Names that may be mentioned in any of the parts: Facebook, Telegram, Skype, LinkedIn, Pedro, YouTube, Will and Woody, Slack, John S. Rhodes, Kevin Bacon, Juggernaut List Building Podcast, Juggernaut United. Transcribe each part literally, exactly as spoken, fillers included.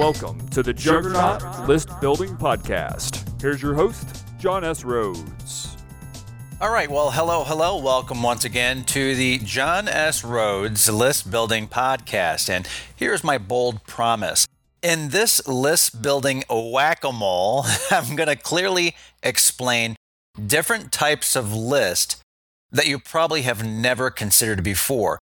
Welcome to the Juggernaut List Building Podcast. Here's your host, John S. Rhodes. All right, well, hello, hello. Welcome once again to the John S. Rhodes List Building Podcast. And here's my bold promise. In this list building whack-a-mole, I'm going to clearly explain different types of list that you probably have never considered before.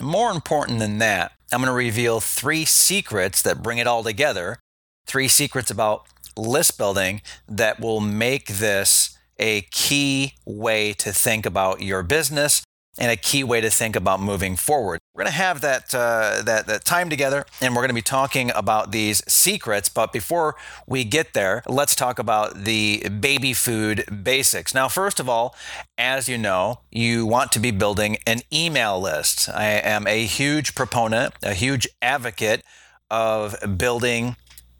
More important than that, I'm going to reveal three secrets that bring it all together, three secrets about list building that will make this a key way to think about your business and a key way to think about moving forward. We're going to have that, uh, that, that time together, and we're going to be talking about these secrets. But before we get there, let's talk about the baby food basics. Now, first of all, as you know, you want to be building an email list. I am a huge proponent, a huge advocate of building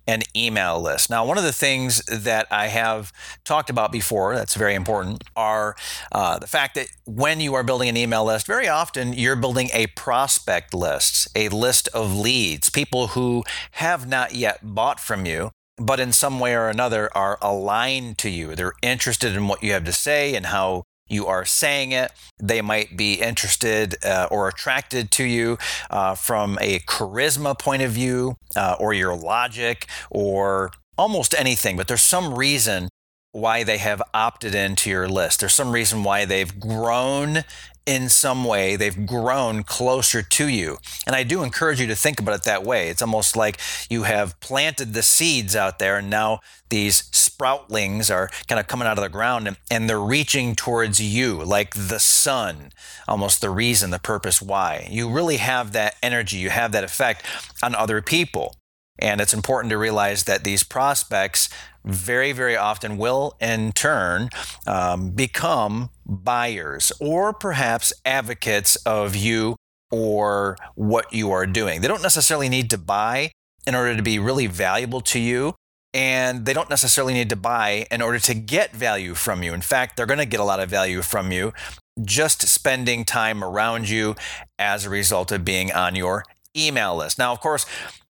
an email list. Now, one of the things that I have talked about before that's very important are uh, the fact that when you are building an email list, very often you're building a prospect list, a list of leads, people who have not yet bought from you, but in some way or another are aligned to you. They're interested in what you have to say and how you are saying it. They might be interested uh, or attracted to you uh, from a charisma point of view uh, or your logic or almost anything, but there's some reason why they have opted into your list. There's some reason why they've grown in some way. They've grown closer to you. And I do encourage you to think about it that way. It's almost like you have planted the seeds out there, and now these sproutlings are kind of coming out of the ground, and, and they're reaching towards you like the sun, almost the reason, the purpose why. You really have that energy. You have that effect on other people. And it's important to realize that these prospects very, very often will in turn um, become buyers or perhaps advocates of you or what you are doing. They don't necessarily need to buy in order to be really valuable to you, and they don't necessarily need to buy in order to get value from you. In fact, they're going to get a lot of value from you just spending time around you as a result of being on your email list. Now, of course,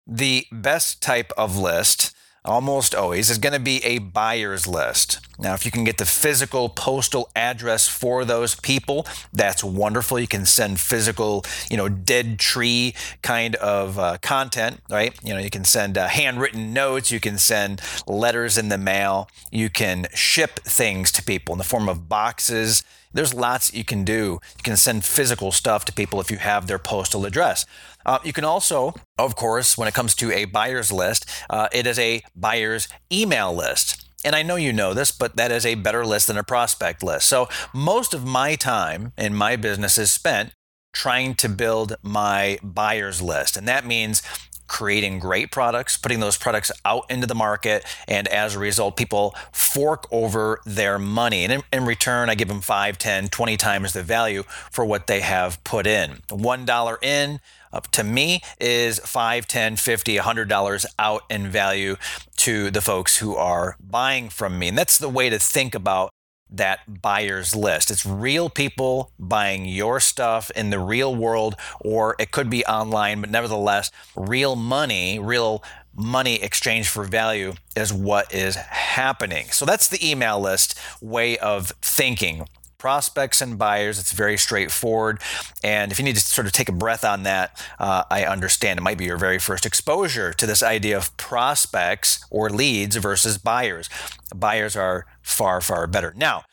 the best type of list almost always is going to be a buyer's list. Now, if you can get the physical postal address for those people, that's wonderful. You can send physical, you know, dead tree kind of uh, content, right? You know, you can send uh, handwritten notes. You can send letters in the mail. You can ship things to people in the form of boxes. There's lots you can do. You can send physical stuff to people if you have their postal address. Uh, you can also, of course, when it comes to a buyer's list, uh, it is a buyer's email list. And I know you know this, but that is a better list than a prospect list. So most of my time in my business is spent trying to build my buyer's list. And that means creating great products, putting those products out into the market, and as a result, people fork over their money. And in, in return, I give them five, ten, twenty times the value for what they have put in. one dollar in, up to me, is five, ten, fifty, one hundred dollars out in value to the folks who are buying from me. And that's the way to think about that buyer's list. It's real people buying your stuff in the real world, or it could be online, but nevertheless, real money, real money exchange for value is what is happening. So that's the email list way of thinking. Prospects and buyers, it's very straightforward. And if you need to sort of take a breath on that, uh, I understand. It might be your very first exposure to this idea of prospects or leads versus buyers. Buyers are far, far better. Now,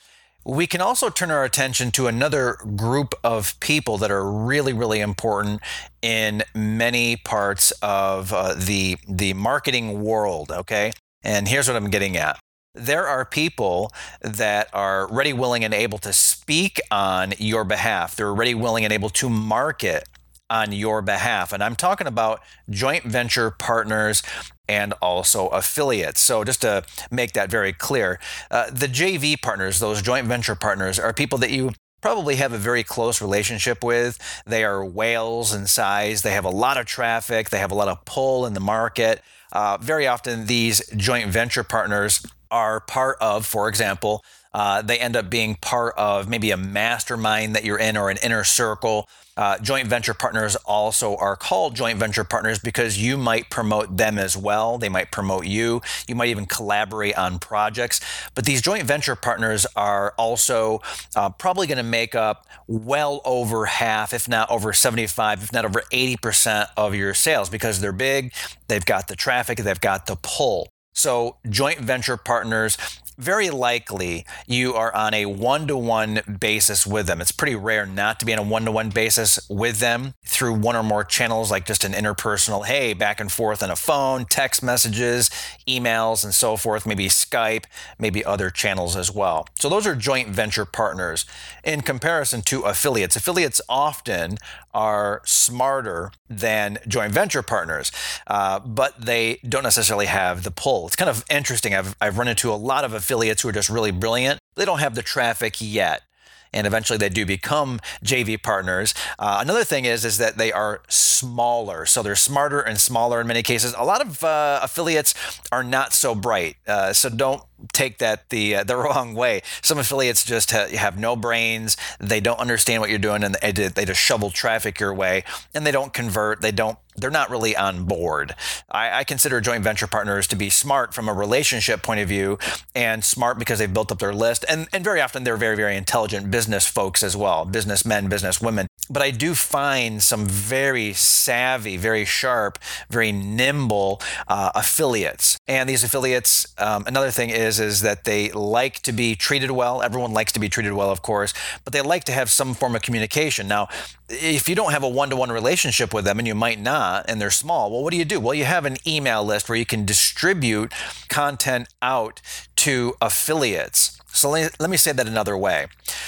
we can also turn our attention to another group of people that are really, really important in many parts of uh, the, the marketing world, okay? And here's what I'm getting at. There are people that are ready, willing, and able to speak on your behalf. They're ready, willing, and able to market on your behalf. And I'm talking about joint venture partners and also affiliates. So just to make that very clear, uh, the J V partners, those joint venture partners, are people that you probably have a very close relationship with. They are whales in size. They have a lot of traffic. They have a lot of pull in the market. Uh, very often these joint venture partners are part of, for example, Uh, they end up being part of maybe a mastermind that you're in or an inner circle. Uh, joint venture partners also are called joint venture partners because you might promote them as well. They might promote you. You might even collaborate on projects. But these joint venture partners are also uh, probably going to make up well over half, if not over seventy-five, if not over eighty percent of your sales because they're big, they've got the traffic, they've got the pull. So joint venture partners, very likely you are on a one-to-one basis with them. It's pretty rare not to be on a one-to-one basis with them through one or more channels, like just an interpersonal, hey, back and forth on a phone, text messages, emails, and so forth, maybe Skype, maybe other channels as well. So those are joint venture partners in comparison to affiliates. Affiliates often are smarter than joint venture partners, uh, but they don't necessarily have the pull. It's kind of interesting. I've, I've run into a lot of affiliates affiliates who are just really brilliant. They don't have the traffic yet, and eventually they do become J V partners. Uh, another thing is is that they are smaller, so they're smarter and smaller in many cases. A lot of uh, affiliates are not so bright, uh, so don't take that the uh, the wrong way. Some affiliates just ha- have no brains. They don't understand what you're doing, and they, they just shovel traffic your way, and they don't convert. They don't. They're not really on board. I, I consider joint venture partners to be smart from a relationship point of view, and smart because they've built up their list, and and very often they're very very intelligent business folks as well, businessmen, businesswomen. But I do find some very savvy, very sharp, very nimble uh, affiliates. And these affiliates, um, another thing is, is that they like to be treated well. Everyone likes to be treated well, of course, but they like to have some form of communication. Now, if you don't have a one-to-one relationship with them, and you might not, and they're small, well, what do you do? Well, you have an email list where you can distribute content out to affiliates. So let me say that another way.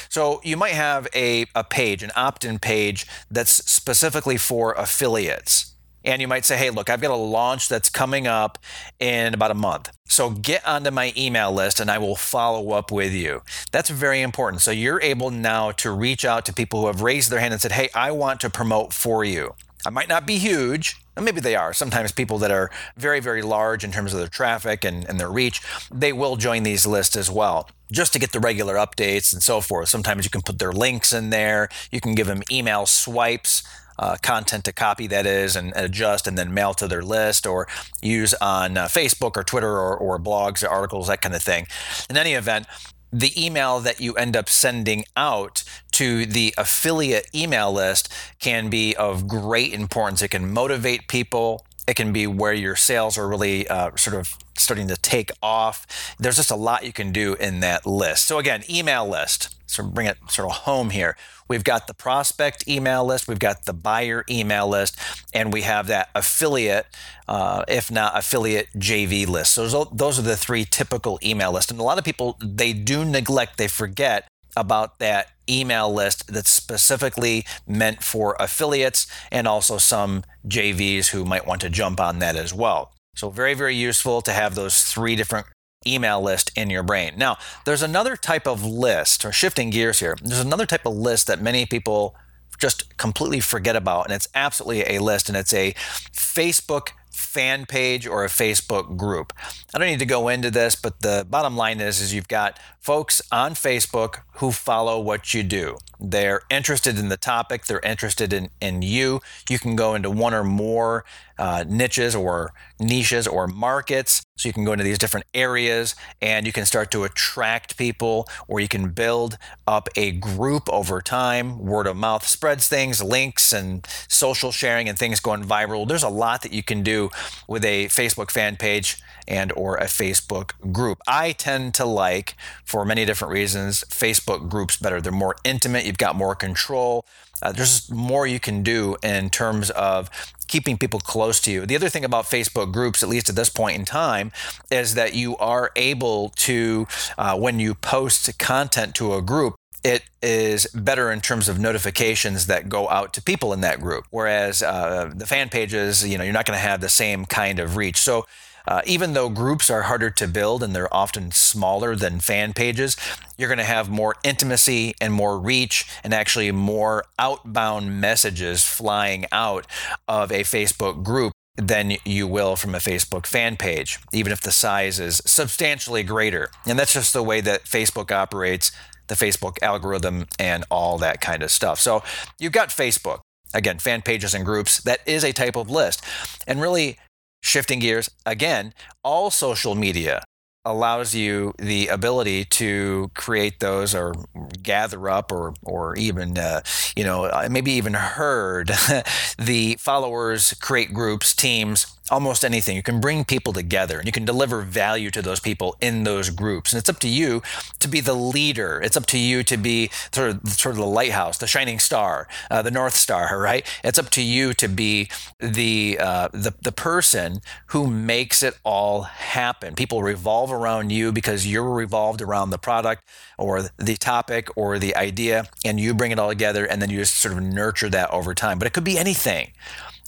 So you might have a, a page, an opt-in page that's specifically for affiliates. And you might say, hey, look, I've got a launch that's coming up in about a month. So get onto my email list and I will follow up with you. That's very important. So you're able now to reach out to people who have raised their hand and said, hey, I want to promote for you. I might not be huge. And maybe they are. Sometimes people that are very, very large in terms of their traffic and, and their reach, they will join these lists as well, just to get the regular updates and so forth. Sometimes you can put their links in there. You can give them email swipes, uh, content to copy that is, and adjust and then mail to their list, or use on uh, Facebook or Twitter or, or blogs or articles, that kind of thing. In any event, the email that you end up sending out to the affiliate email list can be of great importance. It can motivate people. It can be where your sales are really uh, sort of starting to take off. There's just a lot you can do in that list. So again, email list. So bring it sort of home here. We've got the prospect email list. We've got the buyer email list. And we have that affiliate, uh, if not affiliate J V list. So those are the three typical email lists. And a lot of people, they do neglect, they forget about that email list that's specifically meant for affiliates and also some J Vs who might want to jump on that as well. So very, very useful to have those three different email list in your brain. Now, there's another type of list, or shifting gears here, there's another type of list that many people just completely forget about, and it's absolutely a list, and it's a Facebook fan page or a Facebook group. I don't need to go into this, but the bottom line is, is you've got folks on Facebook who follow what you do. They're interested in the topic. They're interested in, in you. You can go into one or more uh, niches or niches or markets. So you can go into these different areas and you can start to attract people, or you can build up a group over time. Word of mouth spreads things, links and social sharing and things going viral. There's a lot that you can do with a Facebook fan page and or a Facebook group. I tend to like, for many different reasons, Facebook groups better. They're more intimate. You've got more control. Uh, there's more you can do in terms of keeping people close to you. The other thing about Facebook groups, at least at this point in time, is that you are able to, uh, when you post content to a group, it is better in terms of notifications that go out to people in that group. Whereas uh, the fan pages, you know, you're not going to have the same kind of reach. So Uh, even though groups are harder to build and they're often smaller than fan pages, you're going to have more intimacy and more reach and actually more outbound messages flying out of a Facebook group than you will from a Facebook fan page, even if the size is substantially greater. And that's just the way that Facebook operates, the Facebook algorithm and all that kind of stuff. So you've got Facebook, again, fan pages and groups. That is a type of list. And really, shifting gears, again, all social media allows you the ability to create those or gather up or or even, uh, you know, maybe even herd the followers, create groups, teams, almost anything. You can bring people together and you can deliver value to those people in those groups. And it's up to you to be the leader. It's up to you to be sort of sort of the lighthouse, the shining star, uh, the North Star, right? It's up to you to be the, uh, the the person who makes it all happen. People revolve around you because you're revolved around the product or the topic or the idea, and you bring it all together, and then you just sort of nurture that over time. But it could be anything.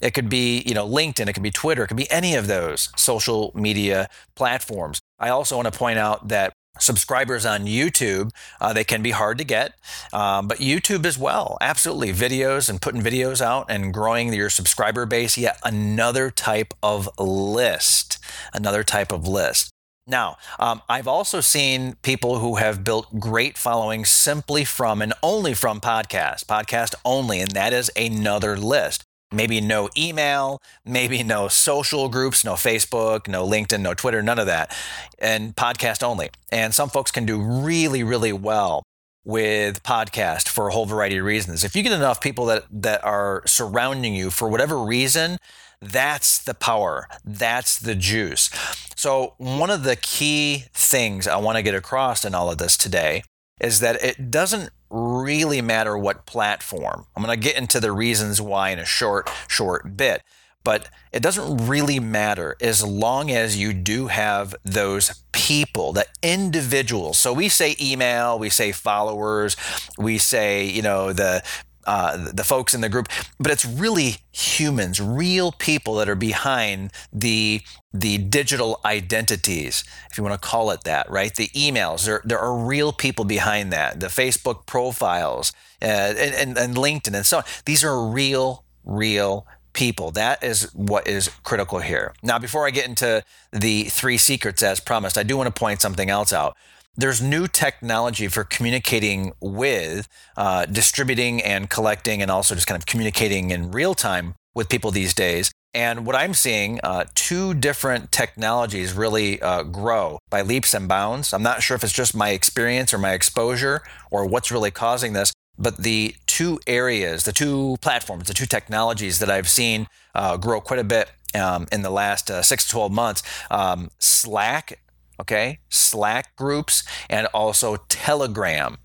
It could be, you know, LinkedIn, it could be Twitter, it could be any of those social media platforms. I also want to point out that subscribers on YouTube, uh, they can be hard to get, um, but YouTube as well. Absolutely. Videos and putting videos out and growing your subscriber base. Yet another type of list, another type of list. Now, um, I've also seen people who have built great followings simply from and only from podcasts, podcast only, and that is another list. Maybe no email, maybe no social groups, no Facebook, no LinkedIn, no Twitter, none of that, and podcast only. And some folks can do really, really well with podcast for a whole variety of reasons. If you get enough people that, that are surrounding you for whatever reason, that's the power. That's the juice. So one of the key things I want to get across in all of this today is that it doesn't really matter what platform. I'm going to get into the reasons why in a short, short bit, but it doesn't really matter as long as you do have those people, the individuals. So we say email, we say followers, we say, you know, the Uh, the folks in the group, but it's really humans, real people that are behind the the digital identities, if you want to call it that, right? The emails, there there are real people behind that. The Facebook profiles uh, and, and and LinkedIn and so on. These are real, real people. That is what is critical here. Now, before I get into the three secrets as promised, I do want to point something else out. There's new technology for communicating with, uh, distributing and collecting, and also just kind of communicating in real time with people these days. And what I'm seeing, uh, two different technologies really uh, grow by leaps and bounds. I'm not sure if it's just my experience or my exposure or what's really causing this, but the two areas, the two platforms, the two technologies that I've seen uh, grow quite a bit um, in the last uh, six to twelve months, um, Slack. Okay, Slack groups and also Telegram.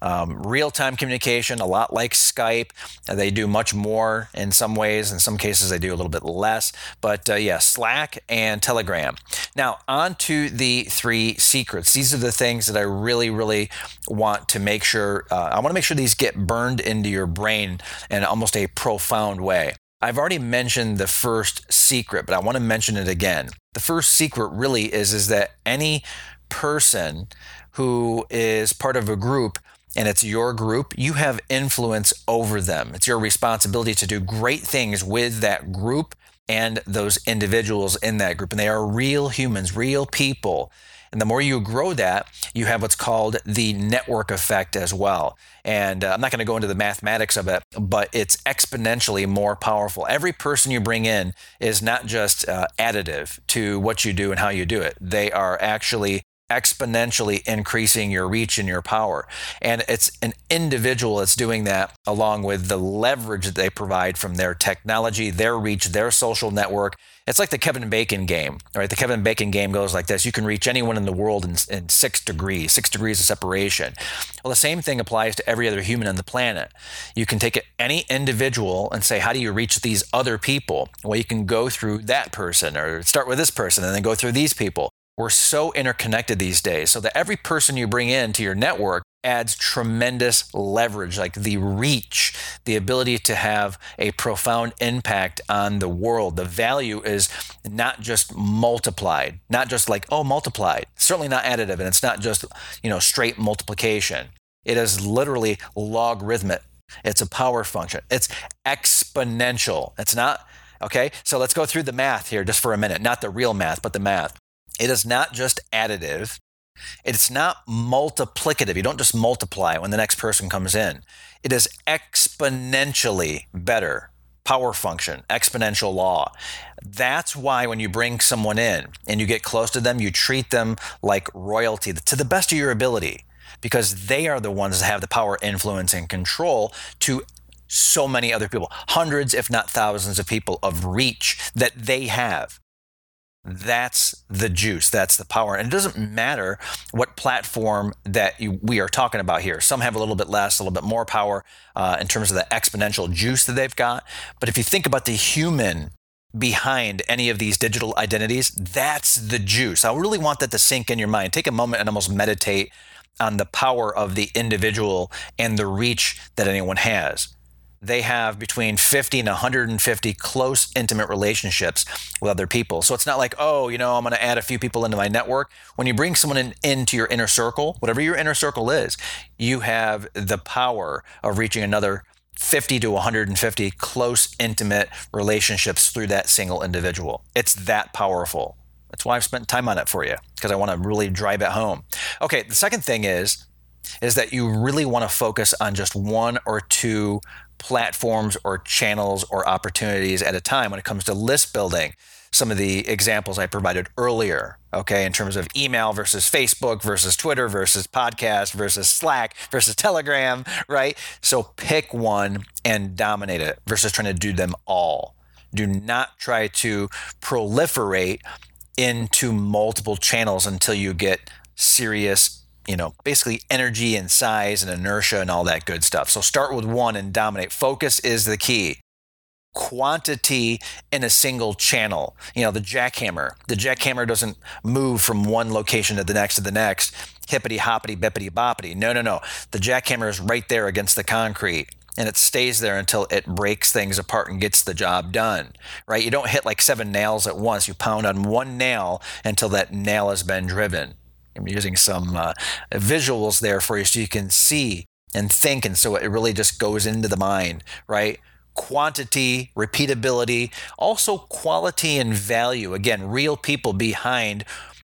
Um, real-time communication, a lot like Skype. They do much more in some ways. In some cases, they do a little bit less. But uh, yeah, Slack and Telegram. Now, on to the three secrets. These are the things that I really, really want to make sure. Uh, I want to make sure these get burned into your brain in almost a profound way. I've already mentioned the first secret, but I want to mention it again. The first secret really is, is that any person who is part of a group and it's your group, you have influence over them. It's your responsibility to do great things with that group and those individuals in that group. And they are real humans, real people. And the more you grow that, you have what's called the network effect as well. And uh, I'm not going to go into the mathematics of it, but it's exponentially more powerful. Every person you bring in is not just uh, additive to what you do and how you do it. They are actually exponentially increasing your reach and your power. And it's an individual that's doing that along with the leverage that they provide from their technology, their reach, their social network. It's like the Kevin Bacon game, right? The Kevin Bacon game goes like this. You can reach anyone in the world in, in six degrees, six degrees of separation. Well, the same thing applies to every other human on the planet. You can take any individual and say, how do you reach these other people? Well, you can go through that person or start with this person and then go through these people. We're so interconnected these days so that every person you bring into your network adds tremendous leverage, like the reach, the ability to have a profound impact on the world. The value is not just multiplied, not just like, oh, multiplied, certainly not additive. And it's not just, you know, straight multiplication. It is literally logarithmic. It's a power function. It's exponential. It's not, Okay, so let's go through the math here just for a minute. Not the real math, but the math. It is not just additive. It's not multiplicative. You don't just multiply when the next person comes in. It is exponentially better. Power function, exponential law. That's why when you bring someone in and you get close to them, you treat them like royalty to the best of your ability, because they are the ones that have the power, influence, and control to so many other people, hundreds, if not thousands of people of reach that they have. That's the juice. That's the power. And it doesn't matter what platform that you, we are talking about here. Some have a little bit less, a little bit more power uh, in terms of the exponential juice that they've got. But if you think about the human behind any of these digital identities, that's the juice. I really want that to sink in your mind. Take a moment and almost meditate on the power of the individual and the reach that anyone has. They have between fifty and one hundred fifty close, intimate relationships with other people. So it's not like, oh, you know, I'm going to add a few people into my network. When you bring someone in, into your inner circle, whatever your inner circle is, you have the power of reaching another fifty to one hundred fifty close, intimate relationships through that single individual. It's that powerful. That's why I've spent time on it for you, because I want to really drive it home. Okay, the second thing is, is that you really want to focus on just one or two platforms or channels or opportunities at a time when it comes to list building. Some of the examples I provided earlier, okay, in terms of email versus Facebook versus Twitter versus podcast versus Slack versus Telegram, right? So pick one and dominate it versus trying to do them all. Do not try to proliferate into multiple channels until you get serious, you know, basically energy and size and inertia and all that good stuff. So start with one and dominate. Focus is the key. Quantity in a single channel. You know, the jackhammer. The jackhammer doesn't move from one location to the next to the next. Hippity hoppity bippity boppity. No, no, no. The jackhammer is right there against the concrete, and it stays there until it breaks things apart and gets the job done, right? You don't hit like seven nails at once. You pound on one nail until that nail has been driven. I'm using some uh, visuals there for you so you can see and think. And so it really just goes into the mind, right? Quantity, repeatability, also quality and value. Again, real people behind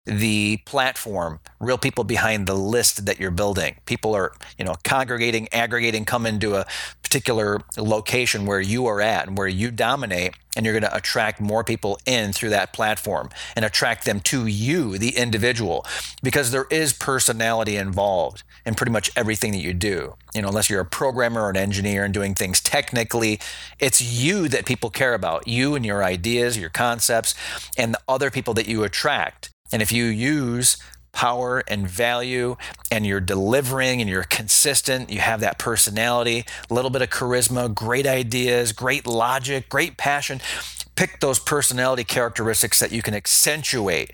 the platform, real people behind the list that you're building. People are, you know, congregating, aggregating, come into a particular location where you are at and where you dominate, and you're going to attract more people in through that platform and attract them to you, the individual, because there is personality involved in pretty much everything that you do. You know, unless you're a programmer or an engineer and doing things technically, it's you that people care about, you and your ideas, your concepts, and the other people that you attract. And if you use power and value and you're delivering and you're consistent, you have that personality, a little bit of charisma, great ideas, great logic, great passion, pick those personality characteristics that you can accentuate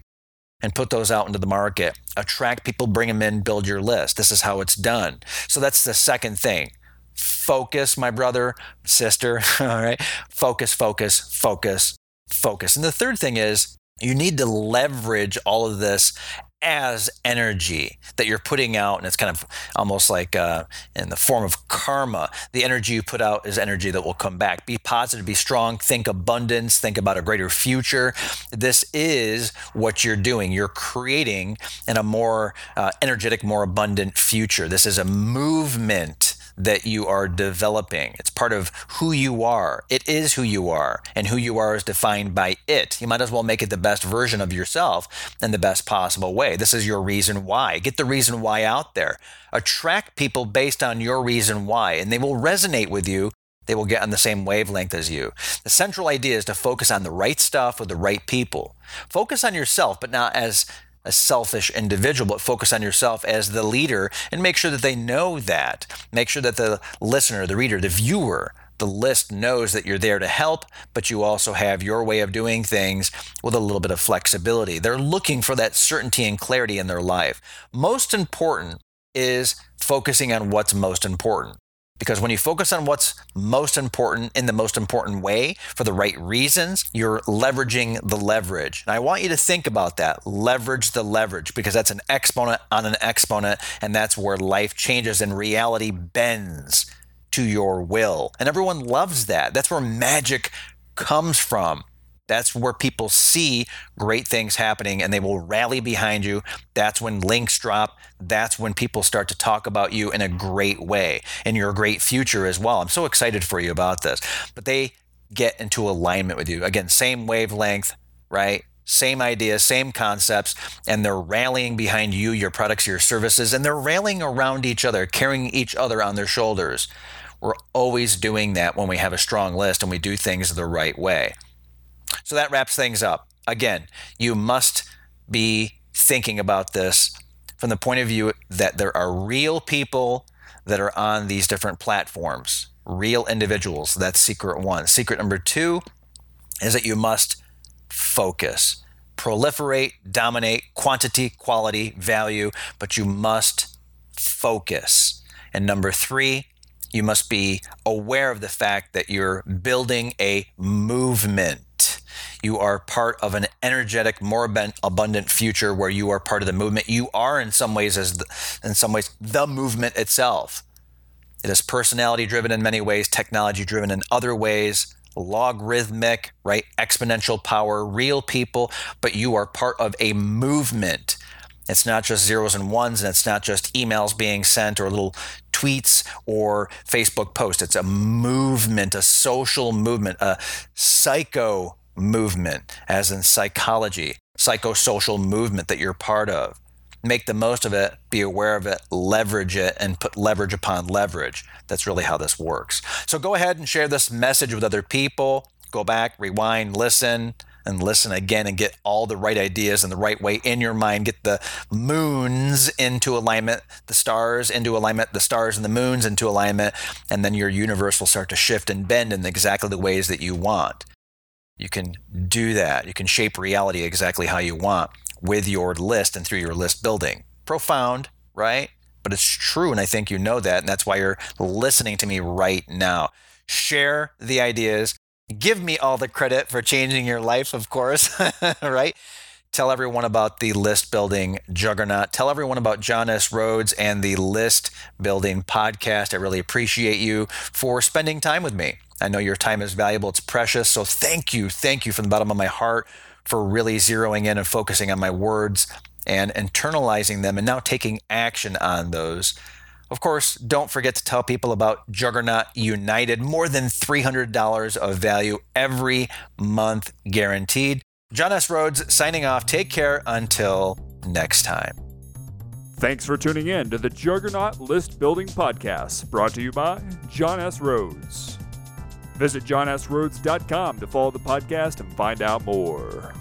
and put those out into the market. Attract people, bring them in, build your list. This is how it's done. So that's the second thing. Focus, my brother, sister, all right? Focus, focus, focus, focus. And the third thing is, you need to leverage all of this as energy that you're putting out, and it's kind of almost like uh, in the form of karma. The energy you put out is energy that will come back. Be positive, be strong, think abundance, think about a greater future. This is what you're doing. You're creating in a more uh, energetic, more abundant future. This is a movement that you are developing. It's part of who you are. It is who you are, and who you are is defined by it. You might as well make it the best version of yourself in the best possible way. This is your reason why. Get the reason why out there. Attract people based on your reason why, and they will resonate with you. They will get on the same wavelength as you. The central idea is to focus on the right stuff with the right people. Focus on yourself, but not as a selfish individual, but focus on yourself as the leader and make sure that they know that. Make sure that the listener, the reader, the viewer, the list knows that you're there to help, but you also have your way of doing things with a little bit of flexibility. They're looking for that certainty and clarity in their life. Most important is focusing on what's most important. Because when you focus on what's most important in the most important way for the right reasons, you're leveraging the leverage. And I want you to think about that. Leverage the leverage, because that's an exponent on an exponent, and that's where life changes and reality bends to your will. And everyone loves that. That's where magic comes from. That's where people see great things happening and they will rally behind you. That's when links drop. That's when people start to talk about you in a great way and your great future as well. I'm so excited for you about this. But they get into alignment with you. Again, same wavelength, right? Same ideas, same concepts, and they're rallying behind you, your products, your services, and they're rallying around each other, carrying each other on their shoulders. We're always doing that when we have a strong list and we do things the right way. So that wraps things up. Again, you must be thinking about this from the point of view that there are real people that are on these different platforms, real individuals. That's secret one. Secret number two is that you must focus, proliferate, dominate, quantity, quality, value, but you must focus. And number three, you must be aware of the fact that you're building a movement. You are part of an energetic, more abundant future where you are part of the movement. You are in some ways as the, in some ways the movement itself. It is personality driven in many ways, technology driven in other ways, logarithmic, right? Exponential power, real people, but you are part of a movement. It's not just zeros and ones, and it's not just emails being sent or little tweets or Facebook posts. It's a movement, a social movement, a psycho movement, as in psychology, psychosocial movement that you're part of. Make the most of it, be aware of it, leverage it, and put leverage upon leverage. That's really how this works. So go ahead and share this message with other people. Go back, rewind, listen, and listen again and get all the right ideas in the right way in your mind. Get the moons into alignment, the stars into alignment, the stars and the moons into alignment, and then your universe will start to shift and bend in exactly the ways that you want. You can do that. You can shape reality exactly how you want with your list and through your list building. Profound, right? But it's true, and I think you know that, and that's why you're listening to me right now. Share the ideas. Give me all the credit for changing your life, of course, right? Tell everyone about the list building juggernaut. Tell everyone about John S. Rhodes and the list building podcast. I really appreciate you for spending time with me. I know your time is valuable. It's precious. So thank you. Thank you from the bottom of my heart for really zeroing in and focusing on my words and internalizing them and now taking action on those. Of course, don't forget to tell people about Juggernaut United. More than three hundred dollars of value every month guaranteed. John S. Rhodes signing off. Take care until next time. Thanks for tuning in to the Juggernaut List Building Podcast, brought to you by John S. Rhodes. Visit john s rhodes dot com to follow the podcast and find out more.